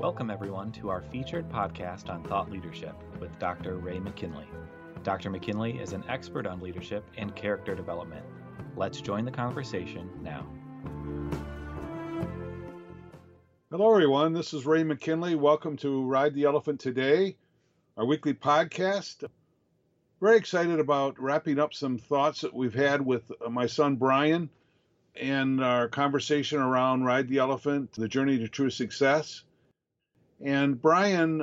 Welcome, everyone, to our featured podcast on thought leadership with Dr. Ray McKinley. Dr. McKinley is an expert on leadership and character development. Let's join the conversation now. Hello, everyone. This is Ray McKinley. Welcome to Ride the Elephant today, our weekly podcast. Very excited about wrapping up some thoughts that we've had with my son, Brian, and our conversation around Ride the Elephant, the journey to true success. And Brian,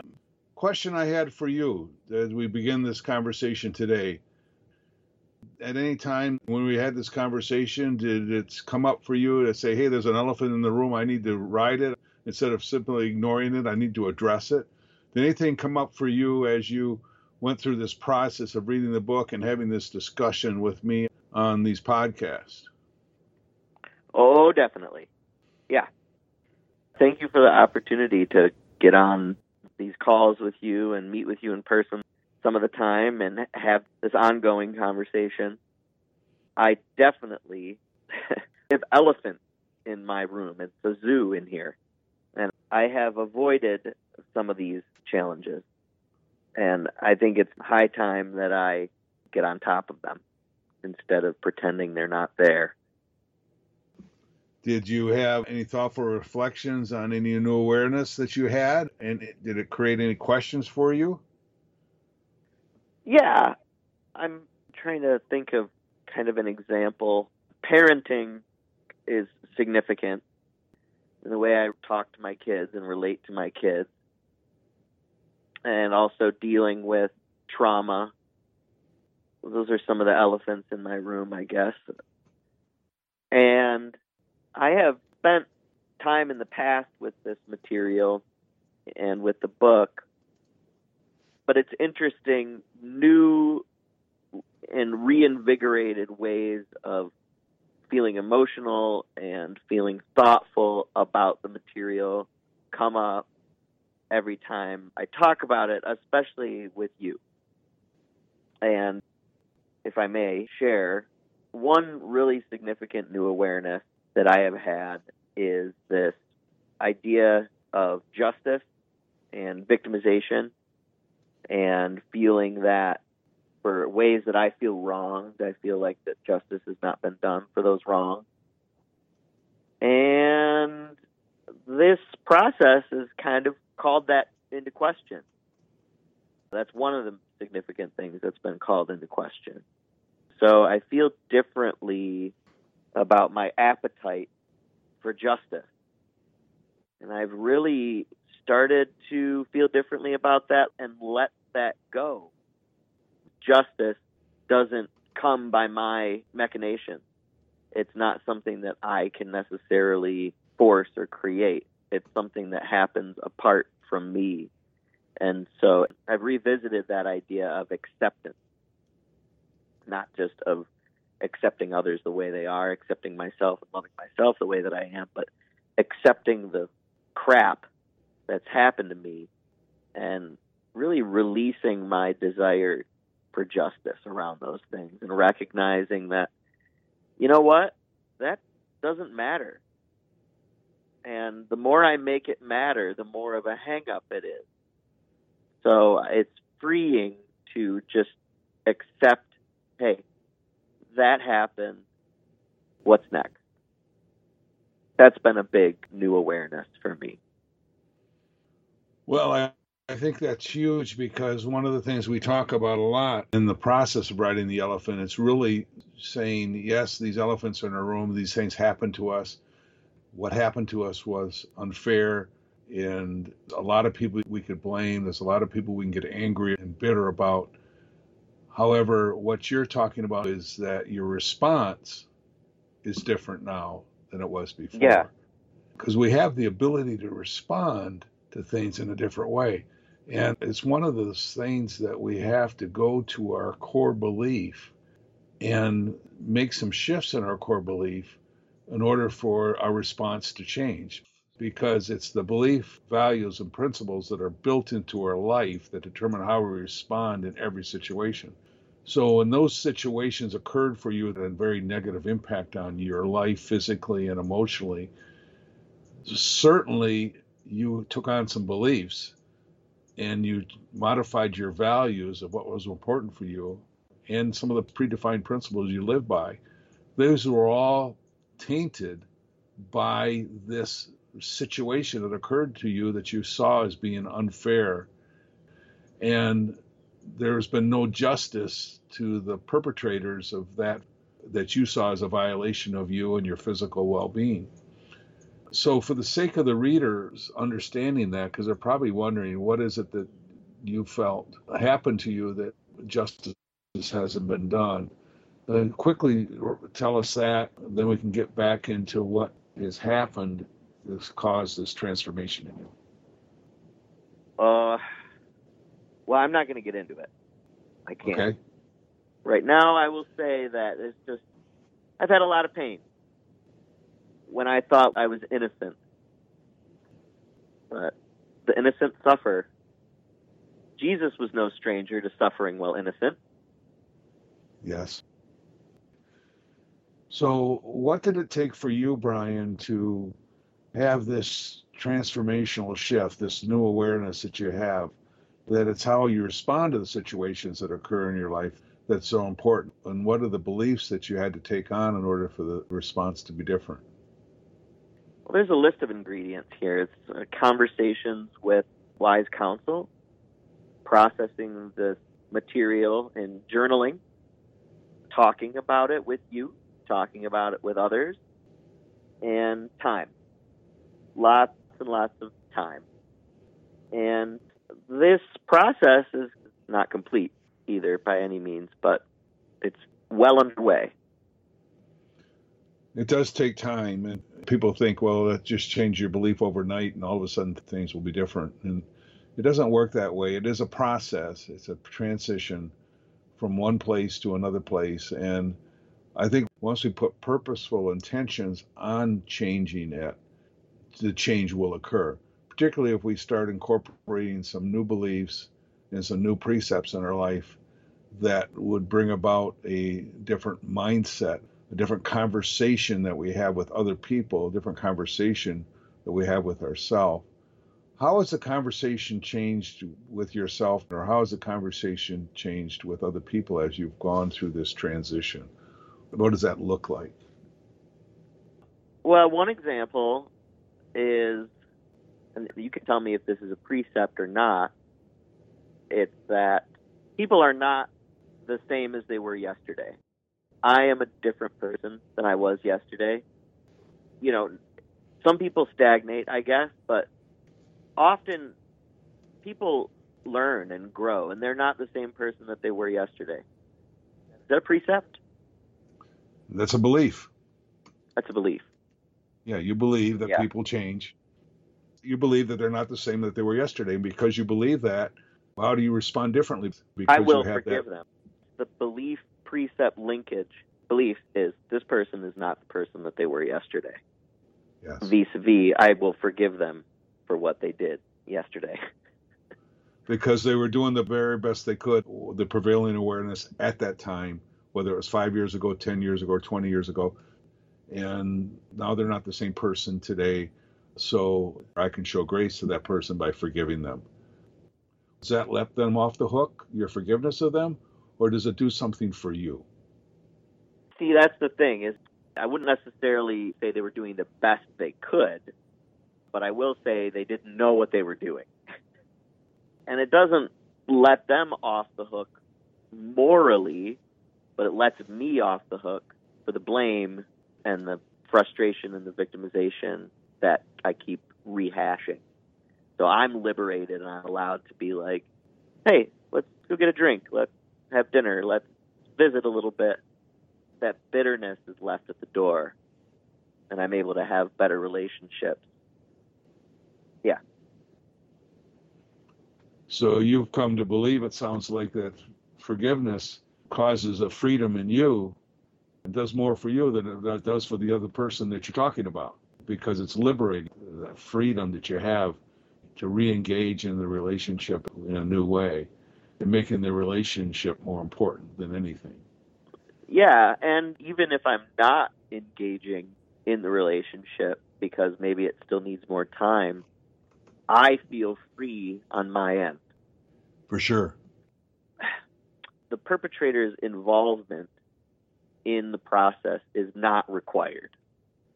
question I had for you as we begin this conversation today. At any time when we had this conversation, did it come up for you to say, hey, there's an elephant in the room, I need to ride it? Instead of simply ignoring it, I need to address it. Did anything come up for you as you went through this process of reading the book and having this discussion with me on these podcasts? Oh, definitely. Yeah. Thank you for the opportunity to get on these calls with you and meet with you in person some of the time and have this ongoing conversation. I definitely have elephants in my room. It's a zoo in here. And I have avoided some of these challenges. And I think it's high time that I get on top of them instead of pretending they're not there. Did you have any thoughtful reflections on any new awareness that you had? And did it create any questions for you? Yeah. I'm trying to think of kind of an example. Parenting is significant in the way I talk to my kids and relate to my kids. And also dealing with trauma. Those are some of the elephants in my room, I guess. And I have spent time in the past with this material and with the book, but it's interesting, new and reinvigorated ways of feeling emotional and feeling thoughtful about the material come up every time I talk about it, especially with you. And if I may share, one really significant new awareness that I have had is this idea of justice and victimization and feeling that for ways that I feel wronged, I feel like that justice has not been done for those wrongs. And this process has kind of called that into question. That's one of the significant things that's been called into question. So I feel differently about my appetite for justice. And I've really started to feel differently about that and let that go. Justice doesn't come by my mechanization. It's not something that I can necessarily force or create. It's something that happens apart from me. And so I've revisited that idea of acceptance, not just of accepting others the way they are, accepting myself and loving myself the way that I am, but accepting the crap that's happened to me and really releasing my desire for justice around those things and recognizing that, you know what, that doesn't matter. And the more I make it matter, the more of a hang-up it is. So it's freeing to just accept, hey, that happened, what's next? That's been a big new awareness for me. Well, I think that's huge, because one of the things we talk about a lot in the process of riding the elephant, it's really saying, yes, these elephants are in a room, these things happen to us. What happened to us was unfair, and a lot of people we could blame. There's a lot of people we can get angry and bitter about. However, what you're talking about is that your response is different now than it was before. Yeah. Because we have the ability to respond to things in a different way. And it's one of those things that we have to go to our core belief and make some shifts in our core belief in order for our response to change. Because it's the belief, values, and principles that are built into our life that determine how we respond in every situation. So when those situations occurred for you, then very negative impact on your life physically and emotionally, certainly you took on some beliefs and you modified your values of what was important for you and some of the predefined principles you live by. Those were all tainted by this situation that occurred to you that you saw as being unfair. And there's been no justice to the perpetrators of that you saw as a violation of you and your physical well-being. So for the sake of the readers understanding that, because they're probably wondering, what is it that you felt happened to you that justice hasn't been done? Quickly tell us that, and then we can get back into what has happened that's caused this transformation in you. Well, I'm not going to get into it. I can't. Okay. Right now, I will say that it's just, I've had a lot of pain when I thought I was innocent. But the innocent suffer. Jesus was no stranger to suffering while innocent. Yes. So what did it take for you, Brian, to have this transformational shift, this new awareness that you have? That it's how you respond to the situations that occur in your life that's so important. And what are the beliefs that you had to take on in order for the response to be different? Well, there's a list of ingredients here. It's conversations with wise counsel, processing the material and journaling, talking about it with you, talking about it with others, and time. Lots and lots of time. And this process is not complete either by any means, but it's well underway. It does take time, and people think, well, that just changed your belief overnight and all of a sudden things will be different. And it doesn't work that way. It is a process. It's a transition from one place to another place. And I think once we put purposeful intentions on changing it, the change will occur. Particularly if we start incorporating some new beliefs and some new precepts in our life that would bring about a different mindset, a different conversation that we have with other people, a different conversation that we have with ourselves. How has the conversation changed with yourself, or how has the conversation changed with other people as you've gone through this transition? What does that look like? Well, one example is, and you can tell me if this is a precept or not, it's that people are not the same as they were yesterday. I am a different person than I was yesterday. You know, some people stagnate, I guess, but often people learn and grow, and they're not the same person that they were yesterday. Is that a precept? That's a belief. That's a belief. Yeah, you believe that people change. You believe that they're not the same that they were yesterday. And because you believe that, how do you respond differently? Because I will forgive them. The belief precept linkage belief is this person is not the person that they were yesterday. Yes. Vis-a-vis, I will forgive them for what they did yesterday. Because they were doing the very best they could, the prevailing awareness at that time, whether it was 5 years ago, 10 years ago, or 20 years ago. And now they're not the same person today. So I can show grace to that person by forgiving them. Does that let them off the hook, your forgiveness of them, or does it do something for you? See, that's the thing, is I wouldn't necessarily say they were doing the best they could, but I will say they didn't know what they were doing. And it doesn't let them off the hook morally, but it lets me off the hook for the blame and the frustration and the victimization that I keep rehashing. So I'm liberated and I'm allowed to be like, hey, let's go get a drink. Let's have dinner. Let's visit a little bit. That bitterness is left at the door, and I'm able to have better relationships. Yeah. So you've come to believe, it sounds like, that forgiveness causes a freedom in you and does more for you than it does for the other person that you're talking about. Because it's liberating, that freedom that you have to re-engage in the relationship in a new way. and making the relationship more important than anything. Yeah, and even if I'm not engaging in the relationship because maybe it still needs more time, I feel free on my end. For sure. The perpetrator's involvement in the process is not required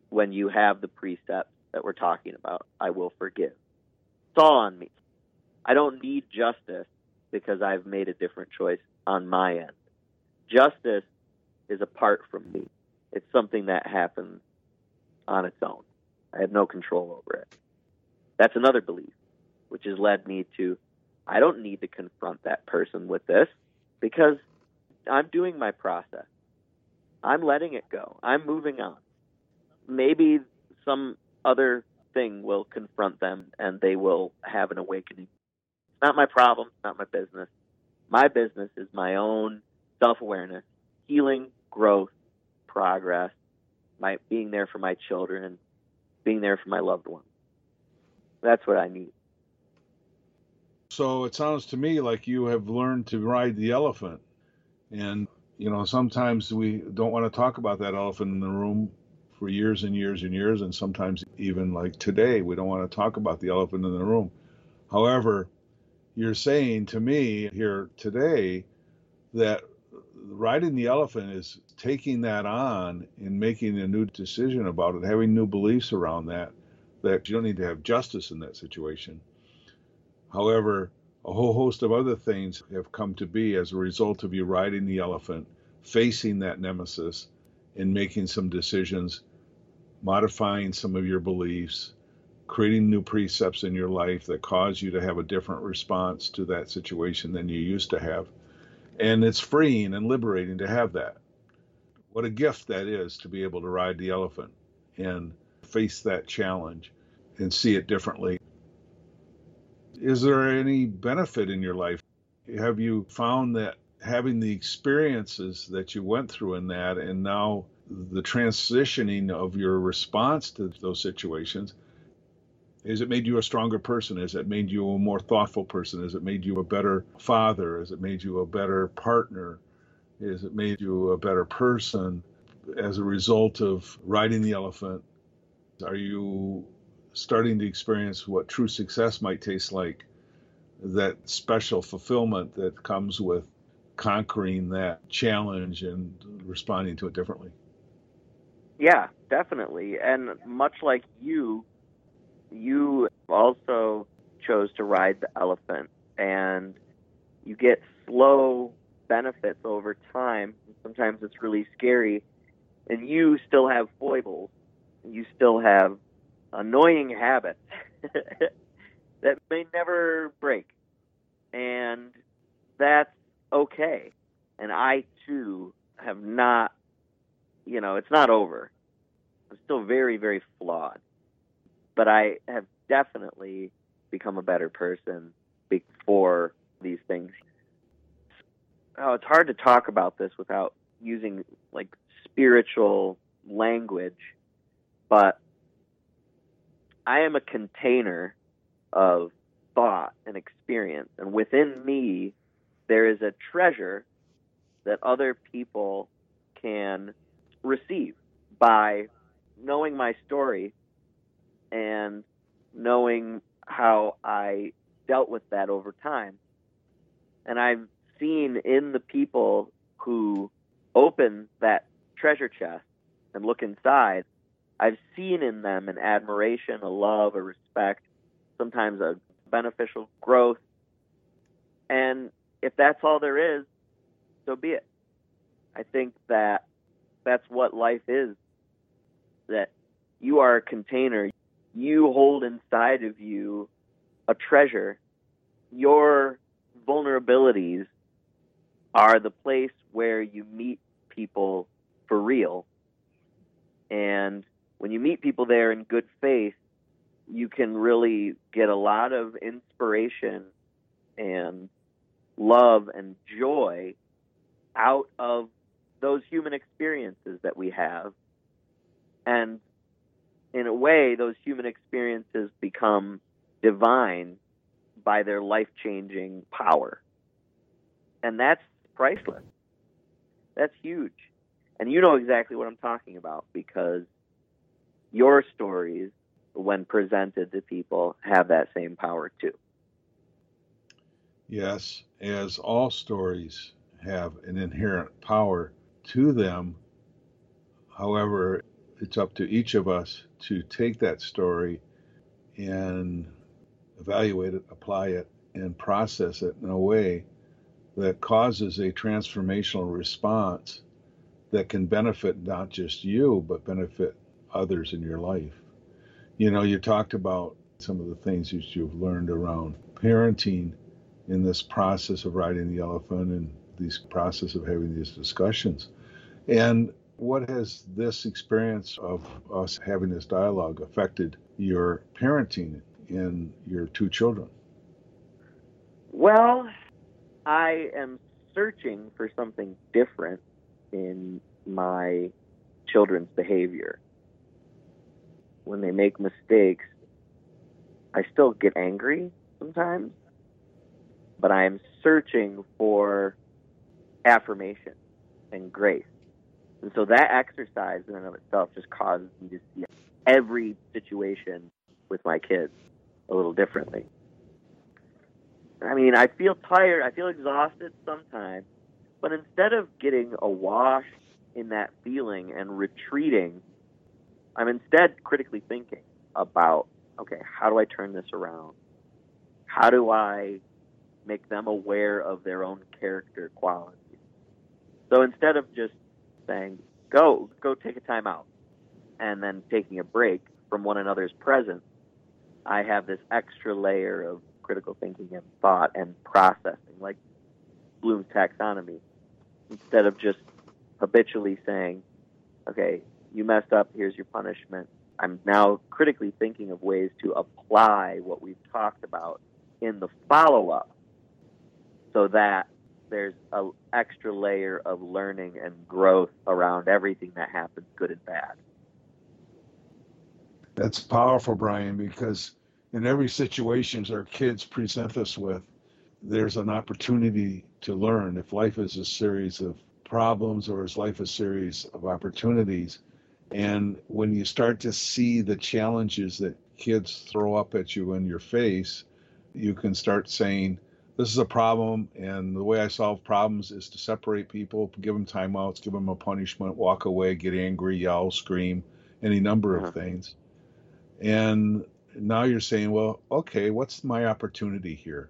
when you have the precepts that we're talking about. I will forgive. It's all on me. I don't need justice because I've made a different choice on my end. Justice is apart from me. It's something that happens on its own. I have no control over it. That's another belief, which has led me to, I don't need to confront that person with this because I'm doing my process. I'm letting it go. I'm moving on. Maybe some other thing will confront them and they will have an awakening. It's not my problem. It's not my business. My business is my own self-awareness, healing, growth, progress, my being there for my children, being there for my loved ones. That's what I need. So it sounds to me like you have learned to ride the elephant. And you know, sometimes we don't want to talk about that elephant in the room for years and years and years, and sometimes even like today, we don't want to talk about the elephant in the room. However, you're saying to me here today that riding the elephant is taking that on and making a new decision about it, having new beliefs around that, that you don't need to have justice in that situation. However, a whole host of other things have come to be as a result of you riding the elephant, facing that nemesis, and making some decisions, modifying some of your beliefs, creating new precepts in your life that cause you to have a different response to that situation than you used to have. And it's freeing and liberating to have that. What a gift that is, to be able to ride the elephant and face that challenge and see it differently. Is there any benefit in your life? Have you found that having the experiences that you went through in that, and now the transitioning of your response to those situations, has it made you a stronger person? Has it made you a more thoughtful person? Has it made you a better father? Has it made you a better partner? Has it made you a better person as a result of riding the elephant? Are you starting to experience what true success might taste like, that special fulfillment that comes with conquering that challenge and responding to it differently? Yeah, definitely. And much like you also chose to ride the elephant, and you get slow benefits over time. Sometimes it's really scary, and you still have foibles. You still have annoying habits that may never break, and that's okay. And I too have not, it's not over. I'm still very, very flawed, but I have definitely become a better person before these things. Oh, it's hard to talk about this without using like spiritual language, but I am a container of thought and experience, and within me, there is a treasure that other people can receive by knowing my story and knowing how I dealt with that over time. And I've seen in the people who open that treasure chest and look inside, I've seen in them an admiration, a love, a respect, sometimes a beneficial growth. And if that's all there is, so be it. I think that that's what life is, that you are a container. You hold inside of you a treasure. Your vulnerabilities are the place where you meet people for real. And when you meet people there in good faith, you can really get a lot of inspiration and love and joy out of those human experiences that we have. And in a way, those human experiences become divine by their life-changing power. And that's priceless. That's huge. And you know exactly what I'm talking about, because your stories, when presented to people, have that same power too. Yes, as all stories have an inherent power to them. However, it's up to each of us to take that story and evaluate it, apply it, and process it in a way that causes a transformational response that can benefit not just you, but benefit others in your life. You know, you talked about some of the things that you've learned around parenting in this process of riding the elephant and this process of having these discussions. And what has this experience of us having this dialogue affected your parenting in your two children? Well, I am searching for something different in my children's behavior. When they make mistakes, I still get angry sometimes, but I am searching for affirmation and grace. And so that exercise in and of itself just causes me to see every situation with my kids a little differently. I mean, I feel tired, I feel exhausted sometimes, but instead of getting awash in that feeling and retreating, I'm instead critically thinking about, okay, how do I turn this around? How do I make them aware of their own character qualities? So instead of just saying, go take a time out, and then taking a break from one another's presence, I have this extra layer of critical thinking and thought and processing, like Bloom's taxonomy. Instead of just habitually saying, okay, you messed up, here's your punishment, I'm now critically thinking of ways to apply what we've talked about in the follow-up, so that there's an extra layer of learning and growth around everything that happens, good and bad. That's powerful, Brian, because in every situation our kids present us with, there's an opportunity to learn. If life is a series of problems, or is life a series of opportunities? And when you start to see the challenges that kids throw up at you in your face, you can start saying, this is a problem, and the way I solve problems is to separate people, give them timeouts, give them a punishment, walk away, get angry, yell, scream, any number of things. And now you're saying, well, okay, what's my opportunity here?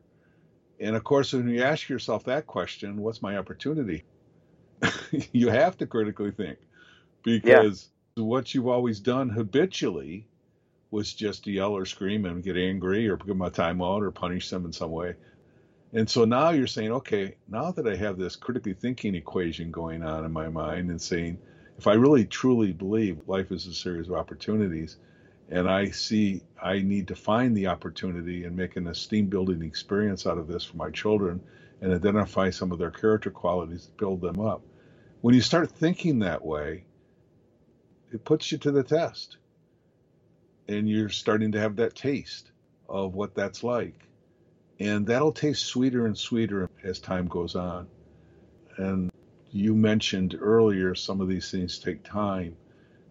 And of course, when you ask yourself that question, what's my opportunity? You have to critically think, because what you've always done habitually was just to yell or scream and get angry or give them a timeout or punish them in some way. And so now you're saying, okay, now that I have this critically thinking equation going on in my mind and saying, if I really truly believe life is a series of opportunities, and I see I need to find the opportunity and make an esteem building experience out of this for my children and identify some of their character qualities to build them up. When you start thinking that way, it puts you to the test. And you're starting to have that taste of what that's like. And that'll taste sweeter and sweeter as time goes on. And you mentioned earlier some of these things take time.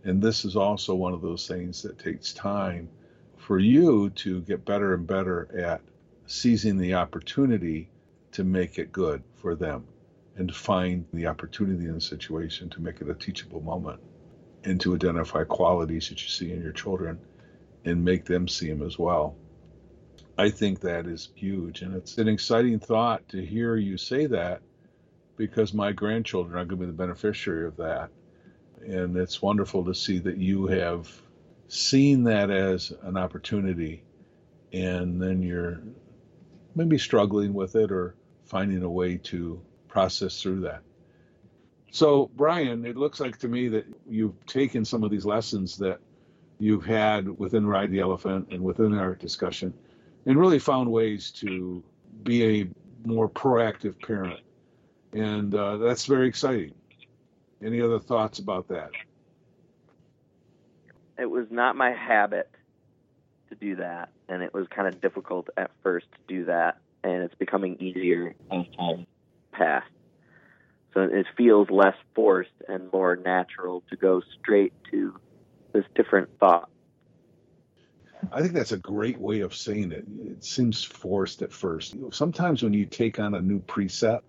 And this is also one of those things that takes time for you to get better and better at seizing the opportunity to make it good for them, and to find the opportunity in the situation to make it a teachable moment, and to identify qualities that you see in your children and make them see them as well. I think that is huge. And it's an exciting thought to hear you say that, because my grandchildren are going to be the beneficiary of that. And it's wonderful to see that you have seen that as an opportunity, and then you're maybe struggling with it or finding a way to process through that. So, Brian, it looks like to me that you've taken some of these lessons that you've had within Ride the Elephant and within our discussion, and really found ways to be a more proactive parent. And that's very exciting. Any other thoughts about that? It was not my habit to do that, and it was kind of difficult at first to do that, and it's becoming easier as time path. So it feels less forced and more natural to go straight to this different thought. I think that's a great way of saying it. It seems forced at first. Sometimes when you take on a new preset,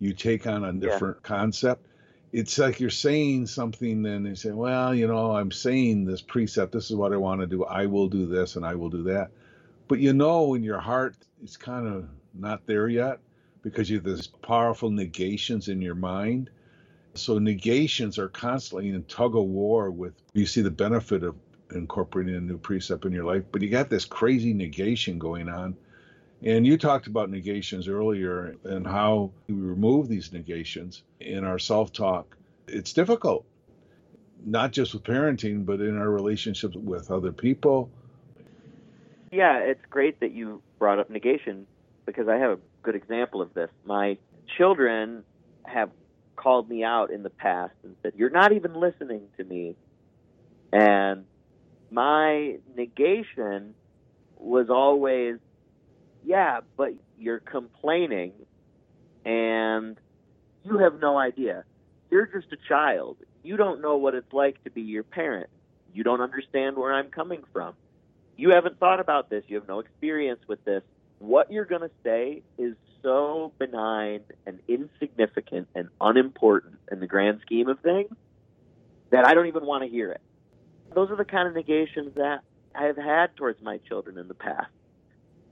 you take on a different concept. It's like you're saying something, then you say, well, you know, I'm saying this precept. This is what I want to do. I will do this and I will do that. But you know, in your heart, it's kind of not there yet because you have these powerful negations in your mind. So negations are constantly in tug of war with, you see the benefit of incorporating a new precept in your life, but you got this crazy negation going on. And you talked about negations earlier and how we remove these negations in our self-talk. It's difficult, not just with parenting, but in our relationships with other people. Yeah, it's great that you brought up negation because I have a good example of this. My children have called me out in the past and said, "You're not even listening to me." And my negation was always, "Yeah, but you're complaining and you have no idea. You're just a child. You don't know what it's like to be your parent. You don't understand where I'm coming from. You haven't thought about this. You have no experience with this. What you're going to say is so benign and insignificant and unimportant in the grand scheme of things that I don't even want to hear it." Those are the kind of negations that I have had towards my children in the past.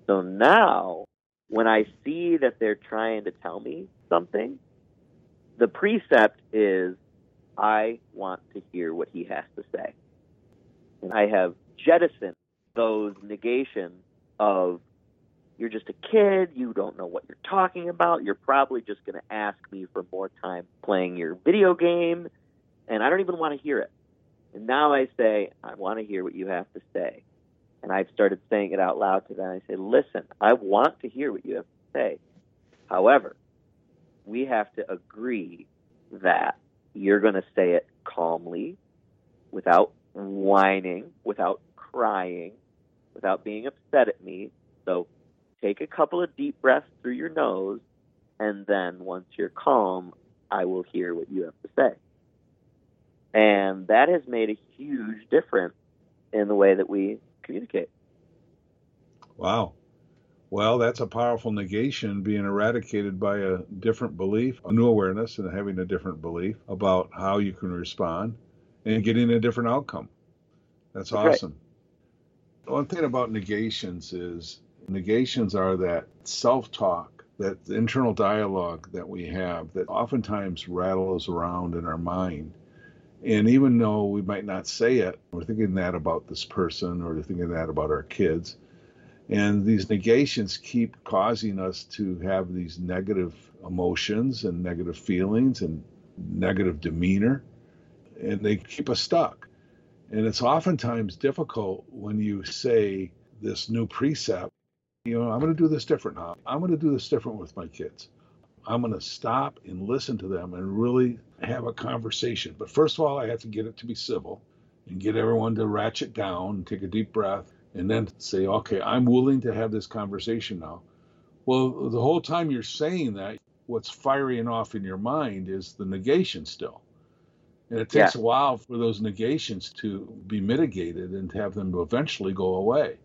So now, when I see that they're trying to tell me something, the precept is, I want to hear what he has to say. And I have jettisoned those negations of, you're just a kid, you don't know what you're talking about, you're probably just going to ask me for more time playing your video game, and I don't even want to hear it. And now I say, I want to hear what you have to say. And I've started saying it out loud to them. I say, listen, I want to hear what you have to say. However, we have to agree that you're going to say it calmly, without whining, without crying, without being upset at me. So take a couple of deep breaths through your nose, and then once you're calm, I will hear what you have to say. And that has made a huge difference in the way that we communicate. Wow. Well, that's a powerful negation being eradicated by a different belief, a new awareness, and having a different belief about how you can respond and getting a different outcome. That's awesome. Right. One thing about negations is negations are that self-talk, that internal dialogue that we have that oftentimes rattles around in our mind. And even though we might not say it, we're thinking that about this person or thinking that about our kids. And these negations keep causing us to have these negative emotions and negative feelings and negative demeanor. And they keep us stuck. And it's oftentimes difficult when you say this new precept, you know, I'm going to do this different now. I'm going to do this different with my kids. I'm going to stop and listen to them and really have a conversation. But first of all, I have to get it to be civil and get everyone to ratchet down, take a deep breath, and then say, okay, I'm willing to have this conversation now. Well, the whole time you're saying that, what's firing off in your mind is the negation still. And it takes a while for those negations to be mitigated and to have them eventually go away.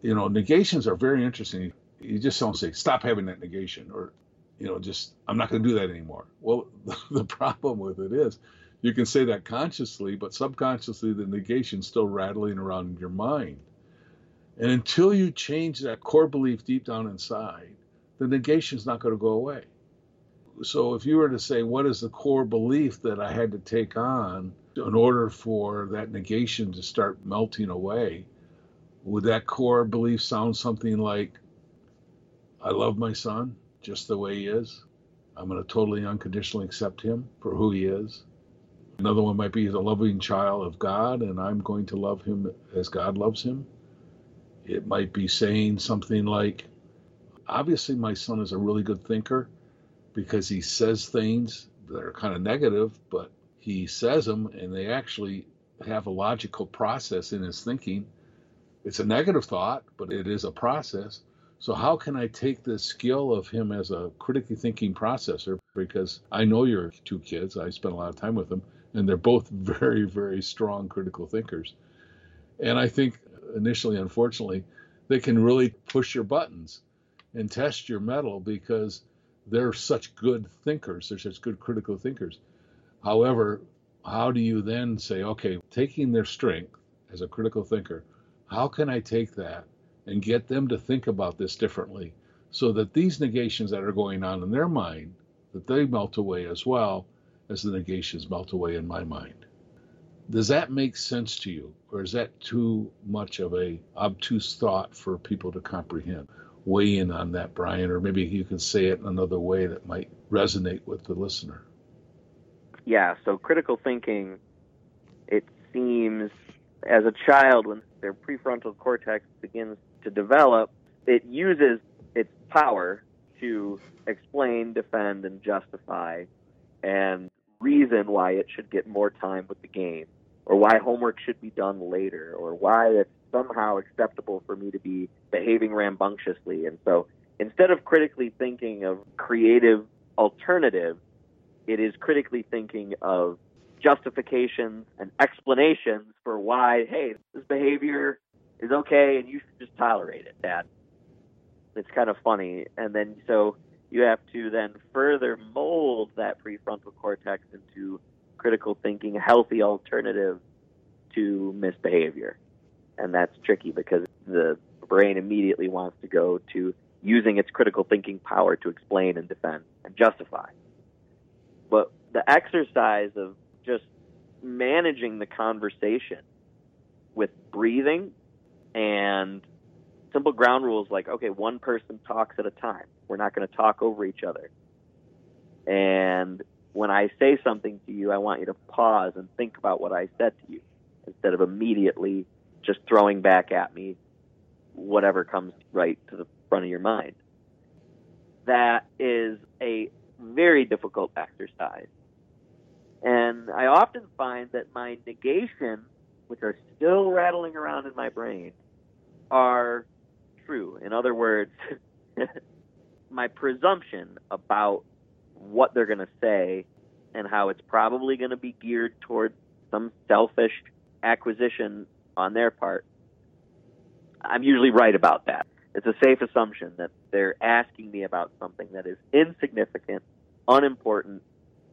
You know, negations are very interesting. You just don't say, stop having that negation, or you know, just, I'm not going to do that anymore. Well, the problem with it is you can say that consciously, but subconsciously the negation's still rattling around in your mind. And until you change that core belief deep down inside, the negation's not going to go away. So if you were to say, what is the core belief that I had to take on in order for that negation to start melting away, would that core belief sound something like, I love my son just the way he is. I'm going to totally unconditionally accept him for who he is. Another one might be, he's a loving child of God, and I'm going to love him as God loves him. It might be saying something like, obviously my son is a really good thinker because he says things that are kind of negative, but he says them, and they actually have a logical process in his thinking. It's a negative thought, but it is a process. So how can I take the skill of him as a critically thinking processor? Because I know your two kids. I spent a lot of time with them. And they're both very, very strong critical thinkers. And I think initially, unfortunately, they can really push your buttons and test your mettle because they're such good thinkers. They're such good critical thinkers. However, how do you then say, okay, taking their strength as a critical thinker, how can I take that and get them to think about this differently so that these negations that are going on in their mind, that they melt away as well as the negations melt away in my mind? Does that make sense to you? Or is that too much of a obtuse thought for people to comprehend? Weigh in on that, Brian, or maybe you can say it another way that might resonate with the listener. Yeah, so critical thinking, it seems as a child when their prefrontal cortex begins to develop, it uses its power to explain, defend, and justify and reason why it should get more time with the game or why homework should be done later or why it's somehow acceptable for me to be behaving rambunctiously. And so instead of critically thinking of creative alternatives, it is critically thinking of justifications and explanations for why, hey, this behavior is okay and you should just tolerate it, Dad. It's kind of funny. And then so you have to then further mold that prefrontal cortex into critical thinking, healthy alternative to misbehavior. And that's tricky because the brain immediately wants to go to using its critical thinking power to explain and defend and justify. But the exercise of just managing the conversation with breathing and simple ground rules like, okay, one person talks at a time. We're not going to talk over each other. And when I say something to you, I want you to pause and think about what I said to you instead of immediately just throwing back at me whatever comes right to the front of your mind. That is a very difficult exercise. And I often find that my negations, which are still rattling around in my brain, are true. In other words, my presumption about what they're going to say and how it's probably going to be geared toward some selfish acquisition on their part, I'm usually right about that. It's a safe assumption that they're asking me about something that is insignificant, unimportant,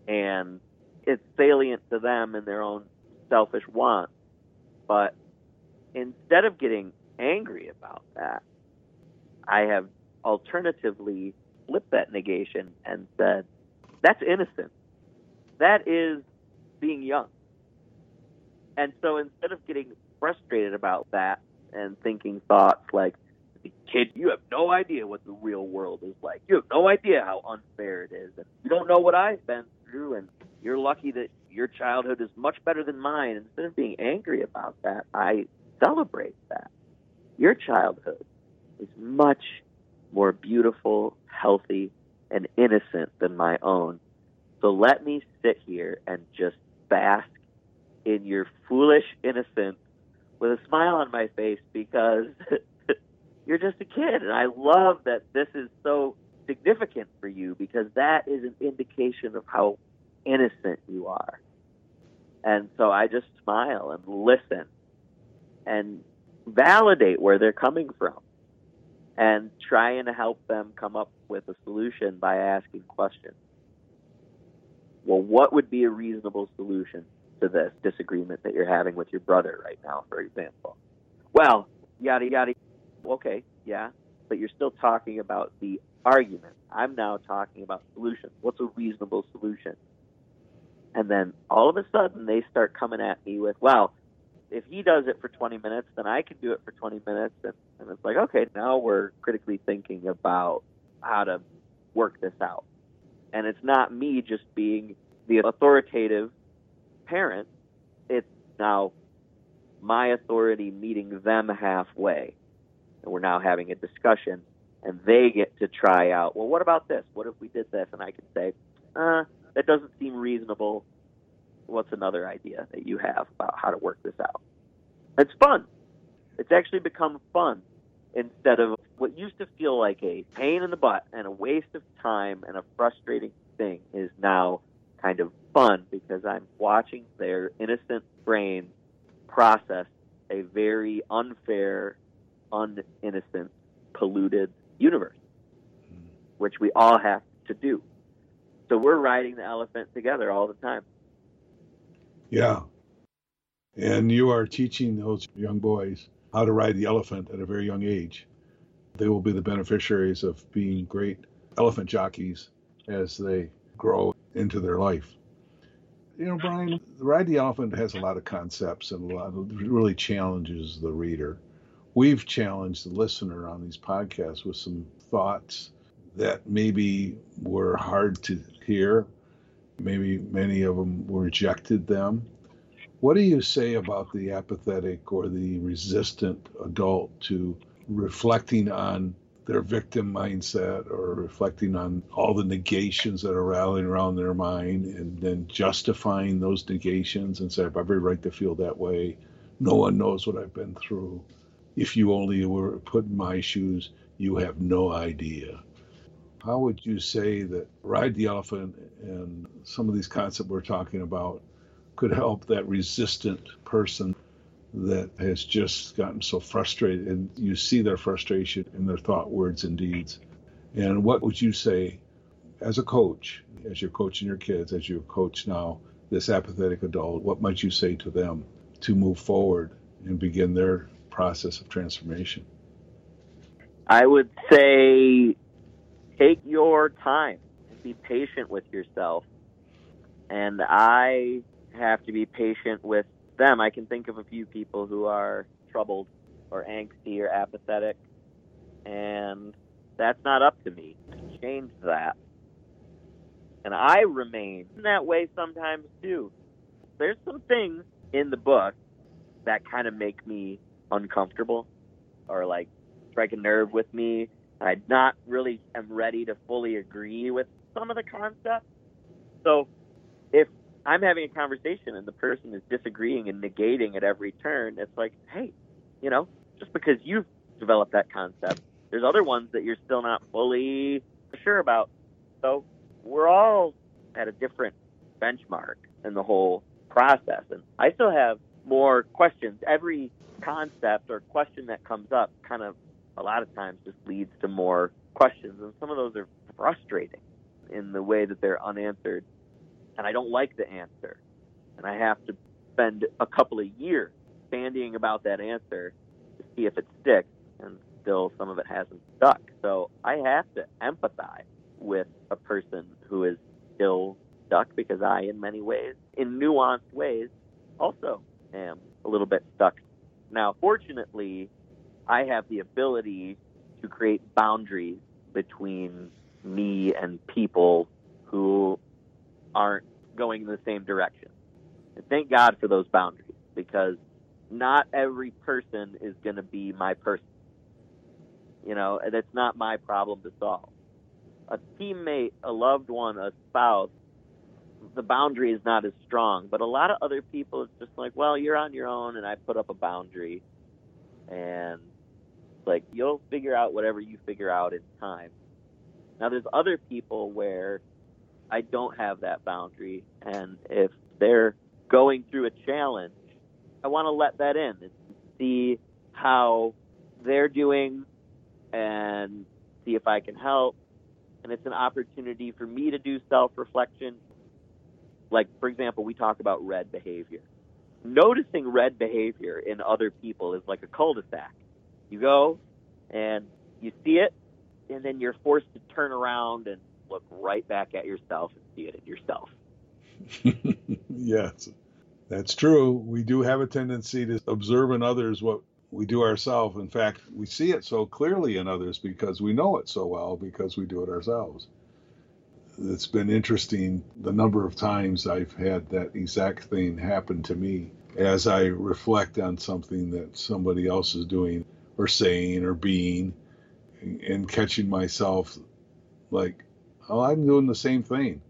and it's salient to them and their own selfish wants. But instead of getting angry about that, I have alternatively flipped that negation and said, that's innocent. That is being young. And so instead of getting frustrated about that and thinking thoughts like, kid, you have no idea what the real world is like. You have no idea how unfair it is. And you don't know what I've been through, and you're lucky that your childhood is much better than mine. Instead of being angry about that, I celebrate that. Your childhood is much more beautiful, healthy, and innocent than my own. So let me sit here and just bask in your foolish innocence with a smile on my face because you're just a kid. And I love that this is so significant for you because that is an indication of how innocent you are. And so I just smile and listen and validate where they're coming from and trying to help them come up with a solution by asking questions. Well, what would be a reasonable solution to this disagreement that you're having with your brother right now, for example? Well, yada, yada. Okay, yeah, but you're still talking about the argument. I'm now talking about solutions. What's a reasonable solution? And then all of a sudden they start coming at me with, well, if he does it for 20 minutes, then I can do it for 20 minutes. And it's like, okay, now we're critically thinking about how to work this out. And it's not me just being the authoritative parent. It's now my authority meeting them halfway. And we're now having a discussion, and they get to try out, well, what about this? What if we did this? And I can say, that doesn't seem reasonable. What's another idea that you have about how to work this out? It's fun. It's actually become fun instead of What used to feel like a pain in the butt and a waste of time and a frustrating thing is now kind of fun, because I'm watching their innocent brain process a very unfair, uninnocent, polluted universe, which we all have to do. So we're riding the elephant together all the time. Yeah. And you are teaching those young boys how to ride the elephant at a very young age. They will be the beneficiaries of being great elephant jockeys as they grow into their life. You know, Brian, Ride the Elephant has a lot of concepts and a lot of really challenges the reader. We've challenged the listener on these podcasts with some thoughts that maybe were hard to hear. Maybe many of them rejected them. What do you say about the apathetic or the resistant adult to reflecting on their victim mindset, or reflecting on all the negations that are rattling around their mind and then justifying those negations and say, I have every right to feel that way. No one knows what I've been through. If you only were put in my shoes, you have no idea. How would you say that Ride the Elephant and some of these concepts we're talking about could help that resistant person that has just gotten so frustrated, and you see their frustration in their thought, words, and deeds? And what would you say as a coach, as you're coaching your kids, as you coach now this apathetic adult, what might you say to them to move forward and begin their process of transformation? I would say take your time and be patient with yourself. And I have to be patient with them. I can think of a few people who are troubled or angsty or apathetic, and that's not up to me to change that. And I remain that way sometimes too. There's some things in the book that kind of make me uncomfortable or like strike a nerve with me. I not really am ready to fully agree with some of the concepts. So if I'm having a conversation and the person is disagreeing and negating at every turn, it's like, hey, you know, just because you've developed that concept, there's other ones that you're still not fully sure about. So we're all at a different benchmark in the whole process. And I still have more questions. Every concept or question that comes up kind of a lot of times just leads to more questions. And some of those are frustrating in the way that they're unanswered. And I don't like the answer. And I have to spend a couple of years bandying about that answer to see if it sticks, and still some of it hasn't stuck. So I have to empathize with a person who is still stuck, because I, in many ways, in nuanced ways, also am a little bit stuck. Now, fortunately, I have the ability to create boundaries between me and people who aren't going in the same direction. And thank God for those boundaries, because not every person is going to be my person. You know, that's not my problem to solve. A teammate, a loved one, a spouse, the boundary is not as strong. But a lot of other people, it's just like, well, you're on your own, and I put up a boundary. And it's like, you'll figure out whatever you figure out in time. Now, there's other people where I don't have that boundary, and if they're going through a challenge, I want to let that in and see how they're doing and see if I can help. And it's an opportunity for me to do self-reflection. Like, for example, we talk about red behavior. Noticing red behavior in other people is like a cul-de-sac. You go and you see it, and then you're forced to turn around and look right back at yourself and see it in yourself. Yes, that's true. We do have a tendency to observe in others what we do ourselves. In fact, we see it so clearly in others because we know it so well, because we do it ourselves. It's been interesting the number of times I've had that exact thing happen to me as I reflect on something that somebody else is doing or saying or being, and catching myself like, oh, I'm doing the same thing.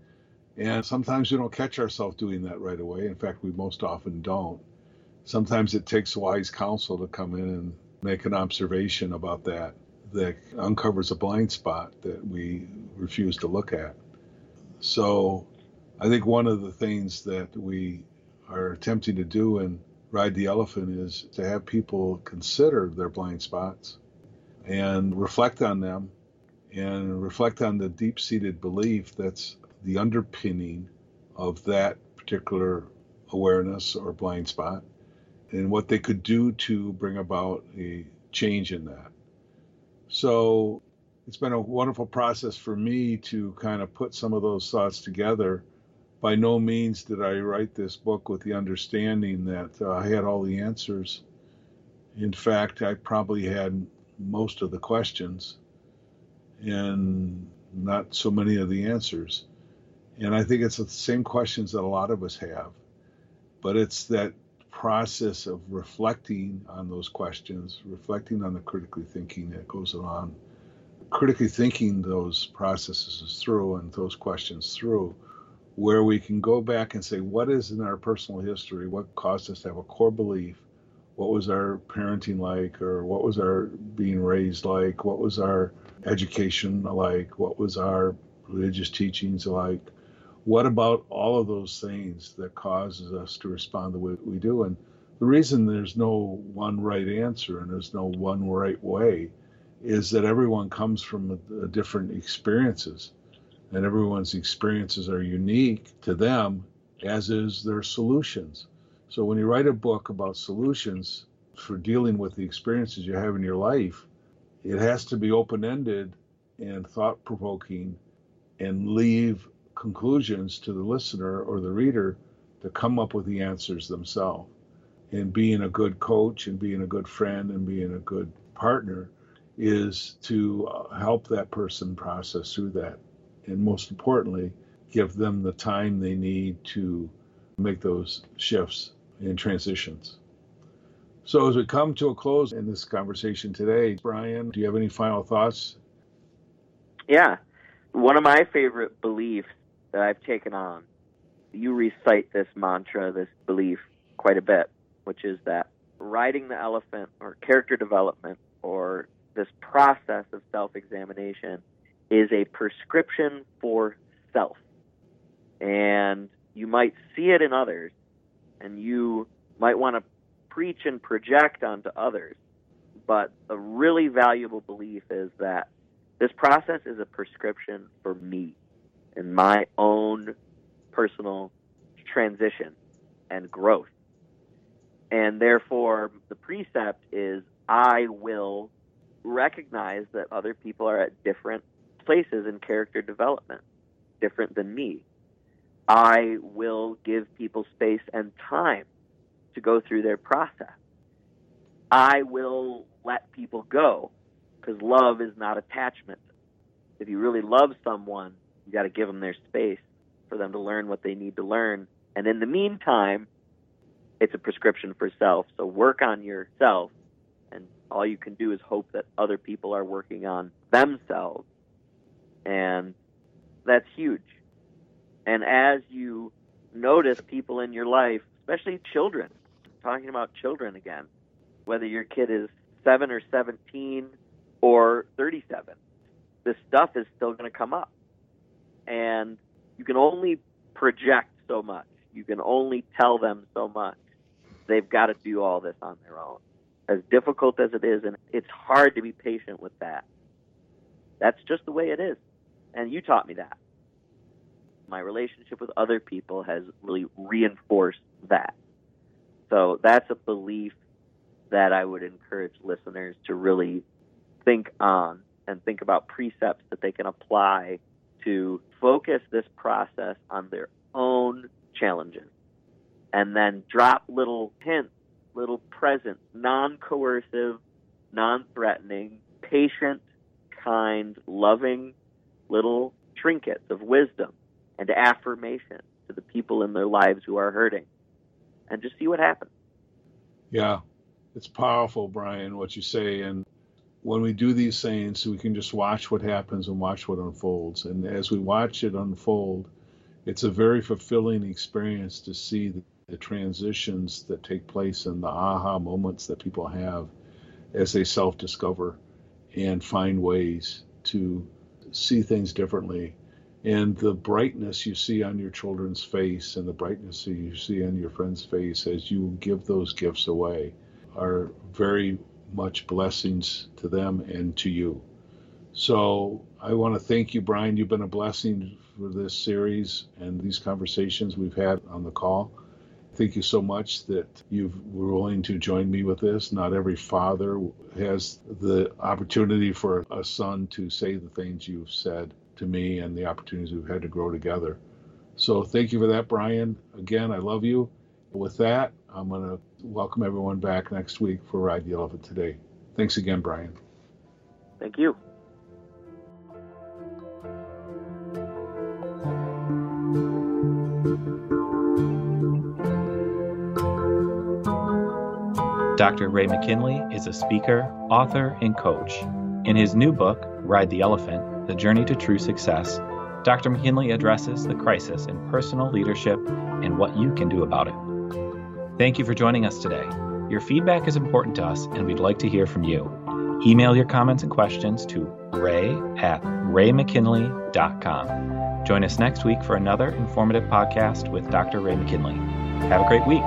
And sometimes we don't catch ourselves doing that right away. In fact, we most often don't. Sometimes it takes wise counsel to come in and make an observation about that that uncovers a blind spot that we refuse to look at. So I think one of the things that we are attempting to do in Ride the Elephant is to have people consider their blind spots and reflect on them and reflect on the deep-seated belief that's the underpinning of that particular awareness or blind spot and what they could do to bring about a change in that. So it's been a wonderful process for me to kind of put some of those thoughts together. By no means did I write this book with the understanding that I had all the answers. In fact, I probably had most of the questions and not so many of the answers. And I think it's the same questions that a lot of us have, but it's that process of reflecting on those questions, reflecting on the critically thinking that goes on, critically thinking those processes through and those questions through, where we can go back and say, what is in our personal history? What caused us to have a core belief? What was our parenting like? Or what was our being raised like? What was our education like? What was our religious teachings like? What about all of those things that causes us to respond the way we do? And the reason there's no one right answer and there's no one right way is that everyone comes from a different experiences, and everyone's experiences are unique to them, as is their solutions. So when you write a book about solutions for dealing with the experiences you have in your life, it has to be open-ended and thought-provoking and leave conclusions to the listener or the reader to come up with the answers themselves. And being a good coach and being a good friend and being a good partner is to help that person process through that. And most importantly, give them the time they need to make those shifts and transitions. So as we come to a close in this conversation today, Brian, do you have any final thoughts? Yeah. One of my favorite beliefs that I've taken on, you recite this mantra, this belief quite a bit, which is that riding the elephant or character development or this process of self-examination is a prescription for self. And you might see it in others, and you might want to preach and project onto others, but a really valuable belief is that this process is a prescription for me and my own personal transition and growth. And therefore, the precept is I will recognize that other people are at different places in character development, different than me. I will give people space and time to go through their process. I will let people go, because love is not attachment. If you really love someone, you got to give them their space for them to learn what they need to learn. And in the meantime, it's a prescription for self. So work on yourself, and all you can do is hope that other people are working on themselves. And that's huge. And as you notice people in your life, especially children, I'm talking about children again, whether your kid is 7 or 17, or 37, this stuff is still going to come up. And you can only project so much. You can only tell them so much. They've got to do all this on their own. As difficult as it is, and it's hard to be patient with that. That's just the way it is. And you taught me that. My relationship with other people has really reinforced that. So that's a belief that I would encourage listeners to really think on and think about precepts that they can apply to focus this process on their own challenges, and then drop little hints, little present, non-coercive, non-threatening, patient, kind, loving little trinkets of wisdom and affirmation to the people in their lives who are hurting, and just see what happens. Yeah, it's powerful, Brian, what you say. And when we do these things, we can just watch what happens and watch what unfolds. And as we watch it unfold, it's a very fulfilling experience to see the transitions that take place and the aha moments that people have as they self-discover and find ways to see things differently. And the brightness you see on your children's face and the brightness that you see on your friend's face as you give those gifts away are very much blessings to them and to you. So I want to thank you, Brian. You've been a blessing for this series and these conversations we've had on the call. Thank you so much that you were willing to join me with this. Not every father has the opportunity for a son to say the things you've said to me and the opportunities we've had to grow together. So thank you for that, Brian. Again, I love you. With that, I'm going to welcome everyone back next week for Ride the Elephant Today. Thanks again, Brian. Thank you. Dr. Ray McKinley is a speaker, author, and coach. In his new book, Ride the Elephant, The Journey to True Success, Dr. McKinley addresses the crisis in personal leadership and what you can do about it. Thank you for joining us today. Your feedback is important to us, and we'd like to hear from you. Email your comments and questions to ray@raymckinley.com. Join us next week for another informative podcast with Dr. Ray McKinley. Have a great week.